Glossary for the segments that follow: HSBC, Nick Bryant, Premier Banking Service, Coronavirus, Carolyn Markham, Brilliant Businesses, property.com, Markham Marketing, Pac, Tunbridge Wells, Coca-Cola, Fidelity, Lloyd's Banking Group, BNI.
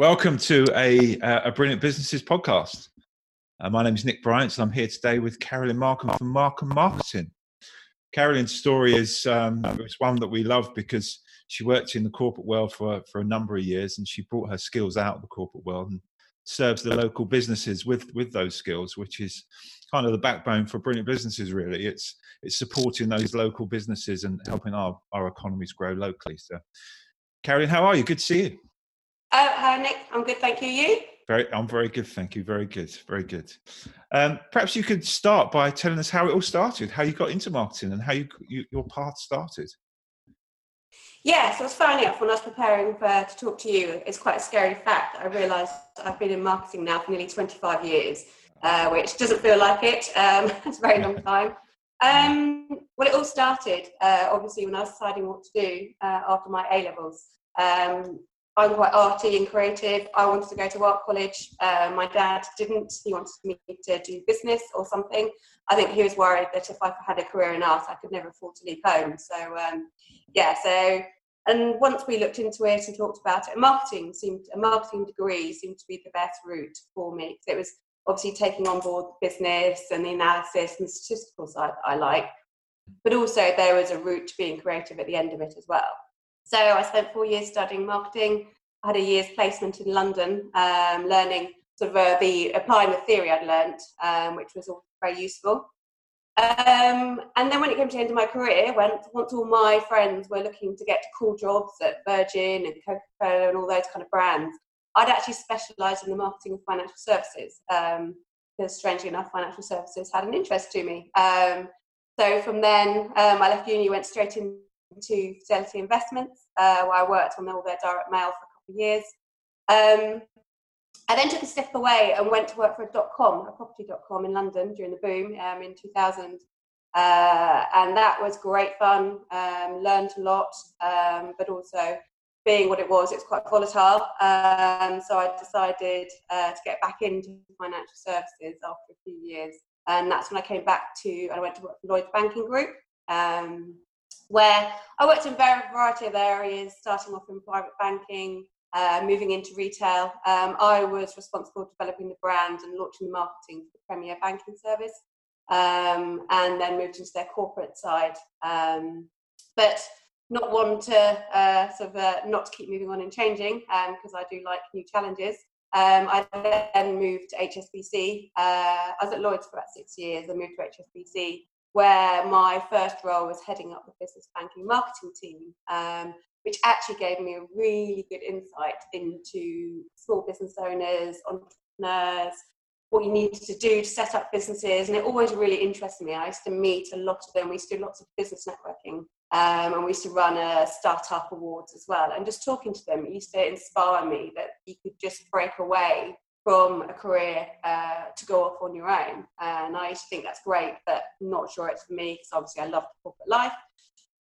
Welcome to a Brilliant Businesses podcast. My name is Nick Bryant, and I'm here today with Carolyn Markham from Markham Marketing. Carolyn's story is it's one that we love because she worked in the corporate world for a number of years, and she brought her skills out of the corporate world and serves the local businesses with those skills, which is kind of the backbone for Brilliant Businesses, really. It's supporting those local businesses and helping our economies grow locally. So, Carolyn, how are you? Good to see you. Hi, Nick. I'm good, thank you. You? I'm very good, thank you. Very good, very good. Perhaps you could start by telling us how it all started, how you got into marketing and how your path started. Yeah, so I was finding out when I was preparing to talk to you, it's quite a scary fact that I realised I've been in marketing now for nearly 25 years, which doesn't feel like it. It's a very long time. Well, it all started, obviously, when I was deciding what to do after my A-levels. I'm quite arty and creative. I wanted to go to art college. My dad didn't. He wanted me to do business or something. I think he was worried that if I had a career in art, I could never afford to leave home. So, and once we looked into it and talked about it, a marketing degree seemed to be the best route for me. It was obviously taking on board the business and the analysis and the statistical side that I like, but also there was a route to being creative at the end of it as well. So I spent 4 years studying marketing. I had a year's placement in London, learning sort of applying the theory I'd learnt, which was all very useful. And then when it came to the end of my career, once all my friends were looking to get cool jobs at Virgin and Coca-Cola and all those kind of brands, I'd actually specialised in the marketing of financial services, because strangely enough, financial services had an interest to me. So from then, I left uni, went straight into Fidelity Investments, where I worked on all their direct mail for a couple of years. I then took a step away and went to work for a property.com in London during the boom in 2000. And that was great fun, learned a lot, but also being what it was quite volatile. So I decided to get back into financial services after a few years. And that's when I came back I went to work for Lloyd's Banking Group. Where I worked in a variety of areas, starting off in private banking, moving into retail. I was responsible for developing the brand and launching the marketing for the Premier Banking Service, and then moved into their corporate side. But not one to not to keep moving on and changing, because I do like new challenges. I then moved to HSBC. I was at Lloyd's for about 6 years. I moved to HSBC, where my first role was heading up the business banking marketing team, which actually gave me a really good insight into small business owners, entrepreneurs, what you needed to do to set up businesses. And it always really interested me. I used to meet a lot of them. We used to do lots of business networking, and we used to run a startup awards as well. And just talking to them, it used to inspire me that you could just break away from a career to go off on your own. And I used to think that's great, but not sure it's for me, because obviously I love corporate life.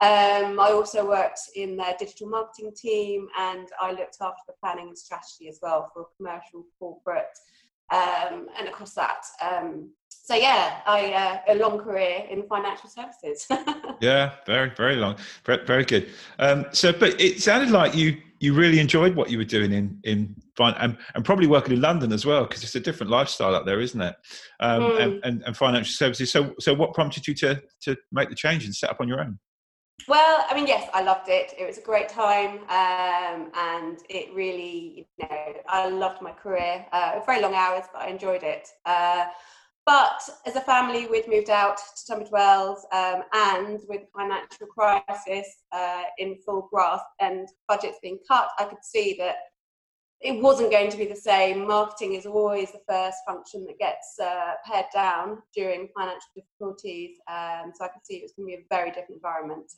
I also worked in their digital marketing team, and I looked after the planning and strategy as well for commercial, corporate, and across that. So yeah, a long career in financial services. Yeah, very, very long, very good. But it sounded like you really enjoyed what you were doing and probably working in London as well, because it's a different lifestyle up there, isn't it? And financial services. So what prompted you to make the change and set up on your own? Well, I mean, yes, I loved it. It was a great time, and it really, I loved my career. Very long hours, but I enjoyed it. But as a family, we'd moved out to Tunbridge Wells, and with the financial crisis in full grasp and budgets being cut, I could see that it wasn't going to be the same. Marketing is always the first function that gets pared down during financial difficulties. So I could see it was going to be a very different environment.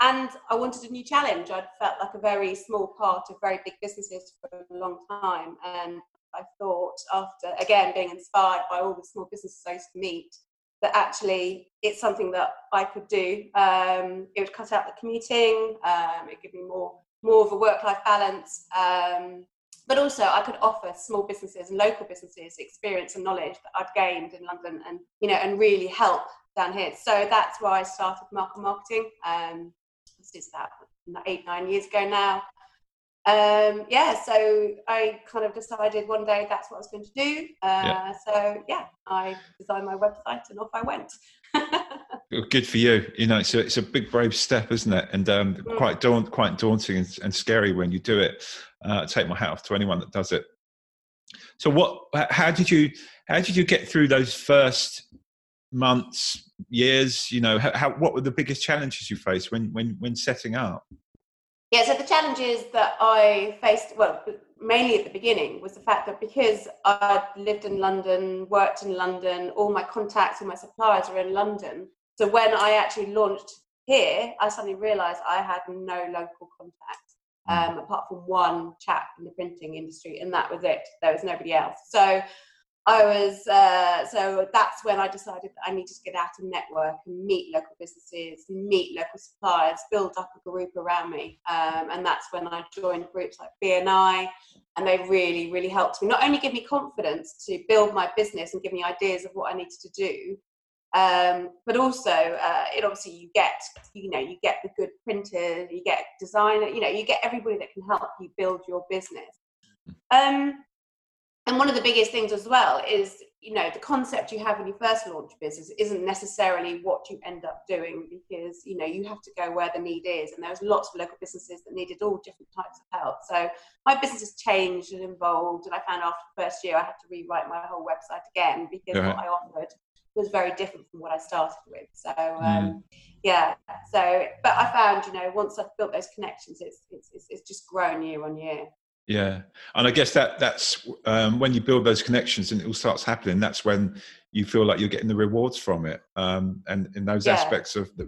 And I wanted a new challenge. I'd felt like a very small part of very big businesses for a long time. And I thought, after again being inspired by all the small businesses I used to meet, that actually it's something that I could do. It would cut out the commuting, it could be more of a work-life balance, but also I could offer small businesses and local businesses experience and knowledge that I'd gained in London, and and really help down here. So that's why I started Markham Marketing. This is about 8-9 years ago now. So I kind of decided one day that's what I was going to do. So I designed my website and off I went. Good for you. You know, it's a big, brave step, isn't it? And quite daunting and scary when you do it. Take my hat off to anyone that does it. So how did you get through those first months, years? You know, what were the biggest challenges you faced when setting up? Yeah, so the challenges that I faced, well, mainly at the beginning, was the fact that because I'd lived in London, worked in London, all my contacts and my suppliers were in London. So when I actually launched here, I suddenly realised I had no local contacts, apart from one chap in the printing industry, and that was it. There was nobody else. So I was, so that's when I decided that I needed to get out and network and meet local businesses, meet local suppliers, build up a group around me. And that's when I joined groups like BNI, and they really, really helped me. Not only give me confidence to build my business and give me ideas of what I needed to do, but also it obviously you get the good printers, you get designer, you get everybody that can help you build your business. And one of the biggest things as well is, the concept you have when you first launch a business isn't necessarily what you end up doing, because, you have to go where the need is. And there was lots of local businesses that needed all different types of help. So my business has changed and evolved. And I found after the first year, I had to rewrite my whole website again, because what I offered was very different from what I started with. So, but I found, once I've built those connections, it's just grown year on year. Yeah. And I guess that's when you build those connections and it all starts happening, that's when you feel like you're getting the rewards from it. And in those aspects of the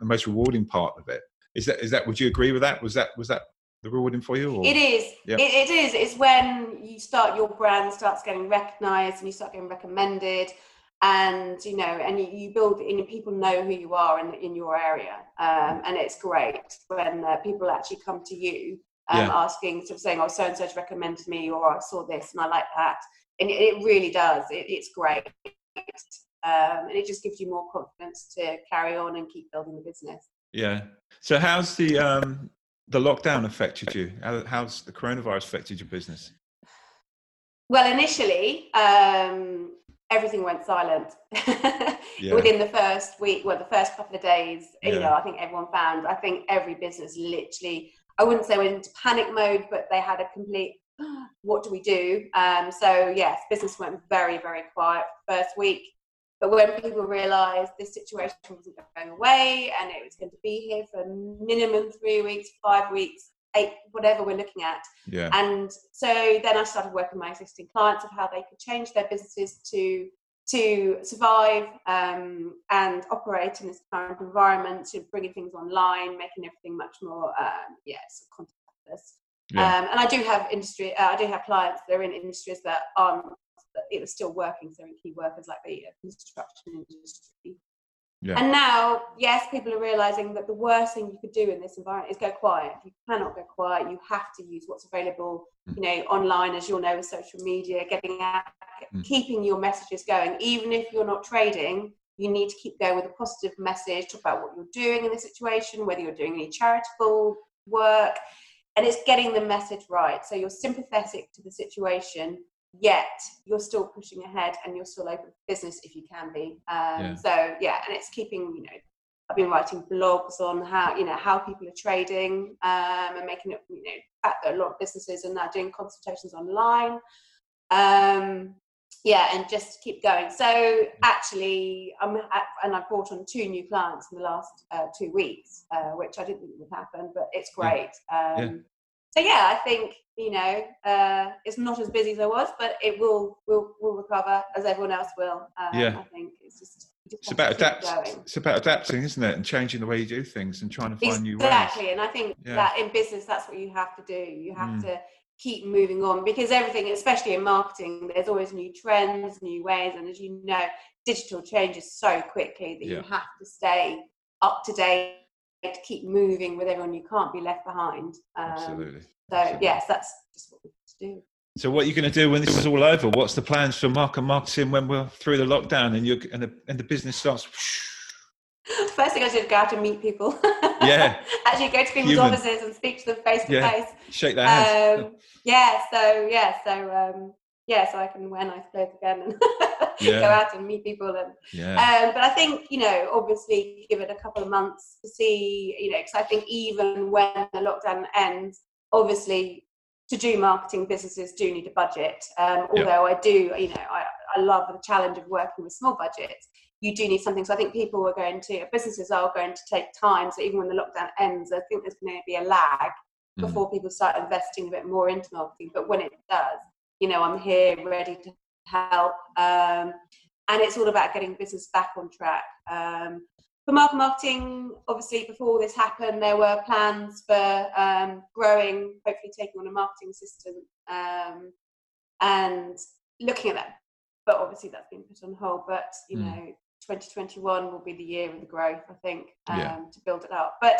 most rewarding part of it. Is that, would you agree with that? Was that the rewarding for you? Or? It is. Yeah. It is. It's when you start, your brand starts getting recognized and you start getting recommended, and, and you build, and people know who you are in your area. And it's great when people actually come to you. Asking, sort of saying, oh, so-and-so's recommended me, or I saw this and I like that. And it really does. It's great. And it just gives you more confidence to carry on and keep building the business. Yeah. So how's the lockdown affected you? How's the coronavirus affected your business? Well, initially, everything went silent within the first week. Well, the first couple of days, I think everyone found, I think every business literally, I wouldn't say went into panic mode, but they had a complete, what do we do? So yes, business went very, very quiet for the first week. But when people realised this situation wasn't going away and it was going to be here for minimum 3 weeks, 5 weeks, 8, whatever we're looking at. Yeah. And so then I started working with my existing clients of how they could change their businesses to survive and operate in this current environment, to bringing things online, making everything much more contactless. Yeah. And I do have clients that are in industries that aren't, it was still working, so in key workers like the construction industry. Yeah. And now, yes, people are realising that the worst thing you could do in this environment is go quiet. You cannot go quiet. You have to use what's available, online, as you'll know, with social media, getting out, keeping your messages going. Even if you're not trading, you need to keep going with a positive message, talk about what you're doing in the situation, whether you're doing any charitable work, and it's getting the message right. So you're sympathetic to the situation, yet you're still pushing ahead and you're still open for business if you can be. And it's keeping, I've been writing blogs on how people are trading, and making it, the fact that a lot of businesses are now doing consultations online. And just keep going. So actually, I've brought on 2 new clients in the last 2 weeks, which I didn't think would happen, but it's great. I think, it's not as busy as I was, but it will recover as everyone else will. I think it's just, it's about adapting, isn't it? And changing the way you do things and trying to find new ways. Exactly. And I think that in business, that's what you have to do. You have to keep moving on, because everything, especially in marketing, there's always new trends, new ways, and as you know, digital changes so quickly that you have to stay up to date, to keep moving with everyone. You can't be left behind. Absolutely. Yes, that's just what we have to do. So what are you going to do when this is all over? What's the plans for Markham Marketing when we're through the lockdown and the business starts? first thing I should go out and meet people. Yeah. Actually go to people's offices and speak to them face to face. Shake their hands. So I can wear nice clothes again and go out and meet people. And but I think, you know, obviously give it a couple of months to see, you know, because I think even when the lockdown ends, obviously to do marketing, businesses do need a budget. Although I do, you know, I love the challenge of working with small budgets. You do need something. So I think businesses are going to take time. So even when the lockdown ends, I think there's going to be a lag before people start investing a bit more into marketing. But when it does, you know, I'm here ready to help. And it's all about getting business back on track. For Markham Marketing, obviously, before this happened, there were plans for growing, hopefully taking on a marketing assistant and looking at that. But obviously that's been put on hold. But, you know, 2021 will be the year of the growth, I think, to build it up. But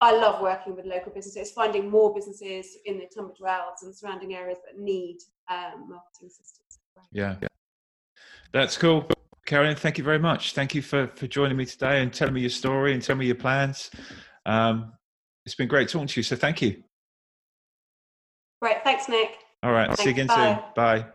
I love working with local businesses, finding more businesses in the Tunbridge Wells and surrounding areas that need marketing assistance. Yeah. That's cool. Carolyn, thank you very much. Thank you for joining me today and telling me your story and telling me your plans. It's been great talking to you, so thank you. Right, thanks, Nick. All right, thanks, see you again soon. Bye.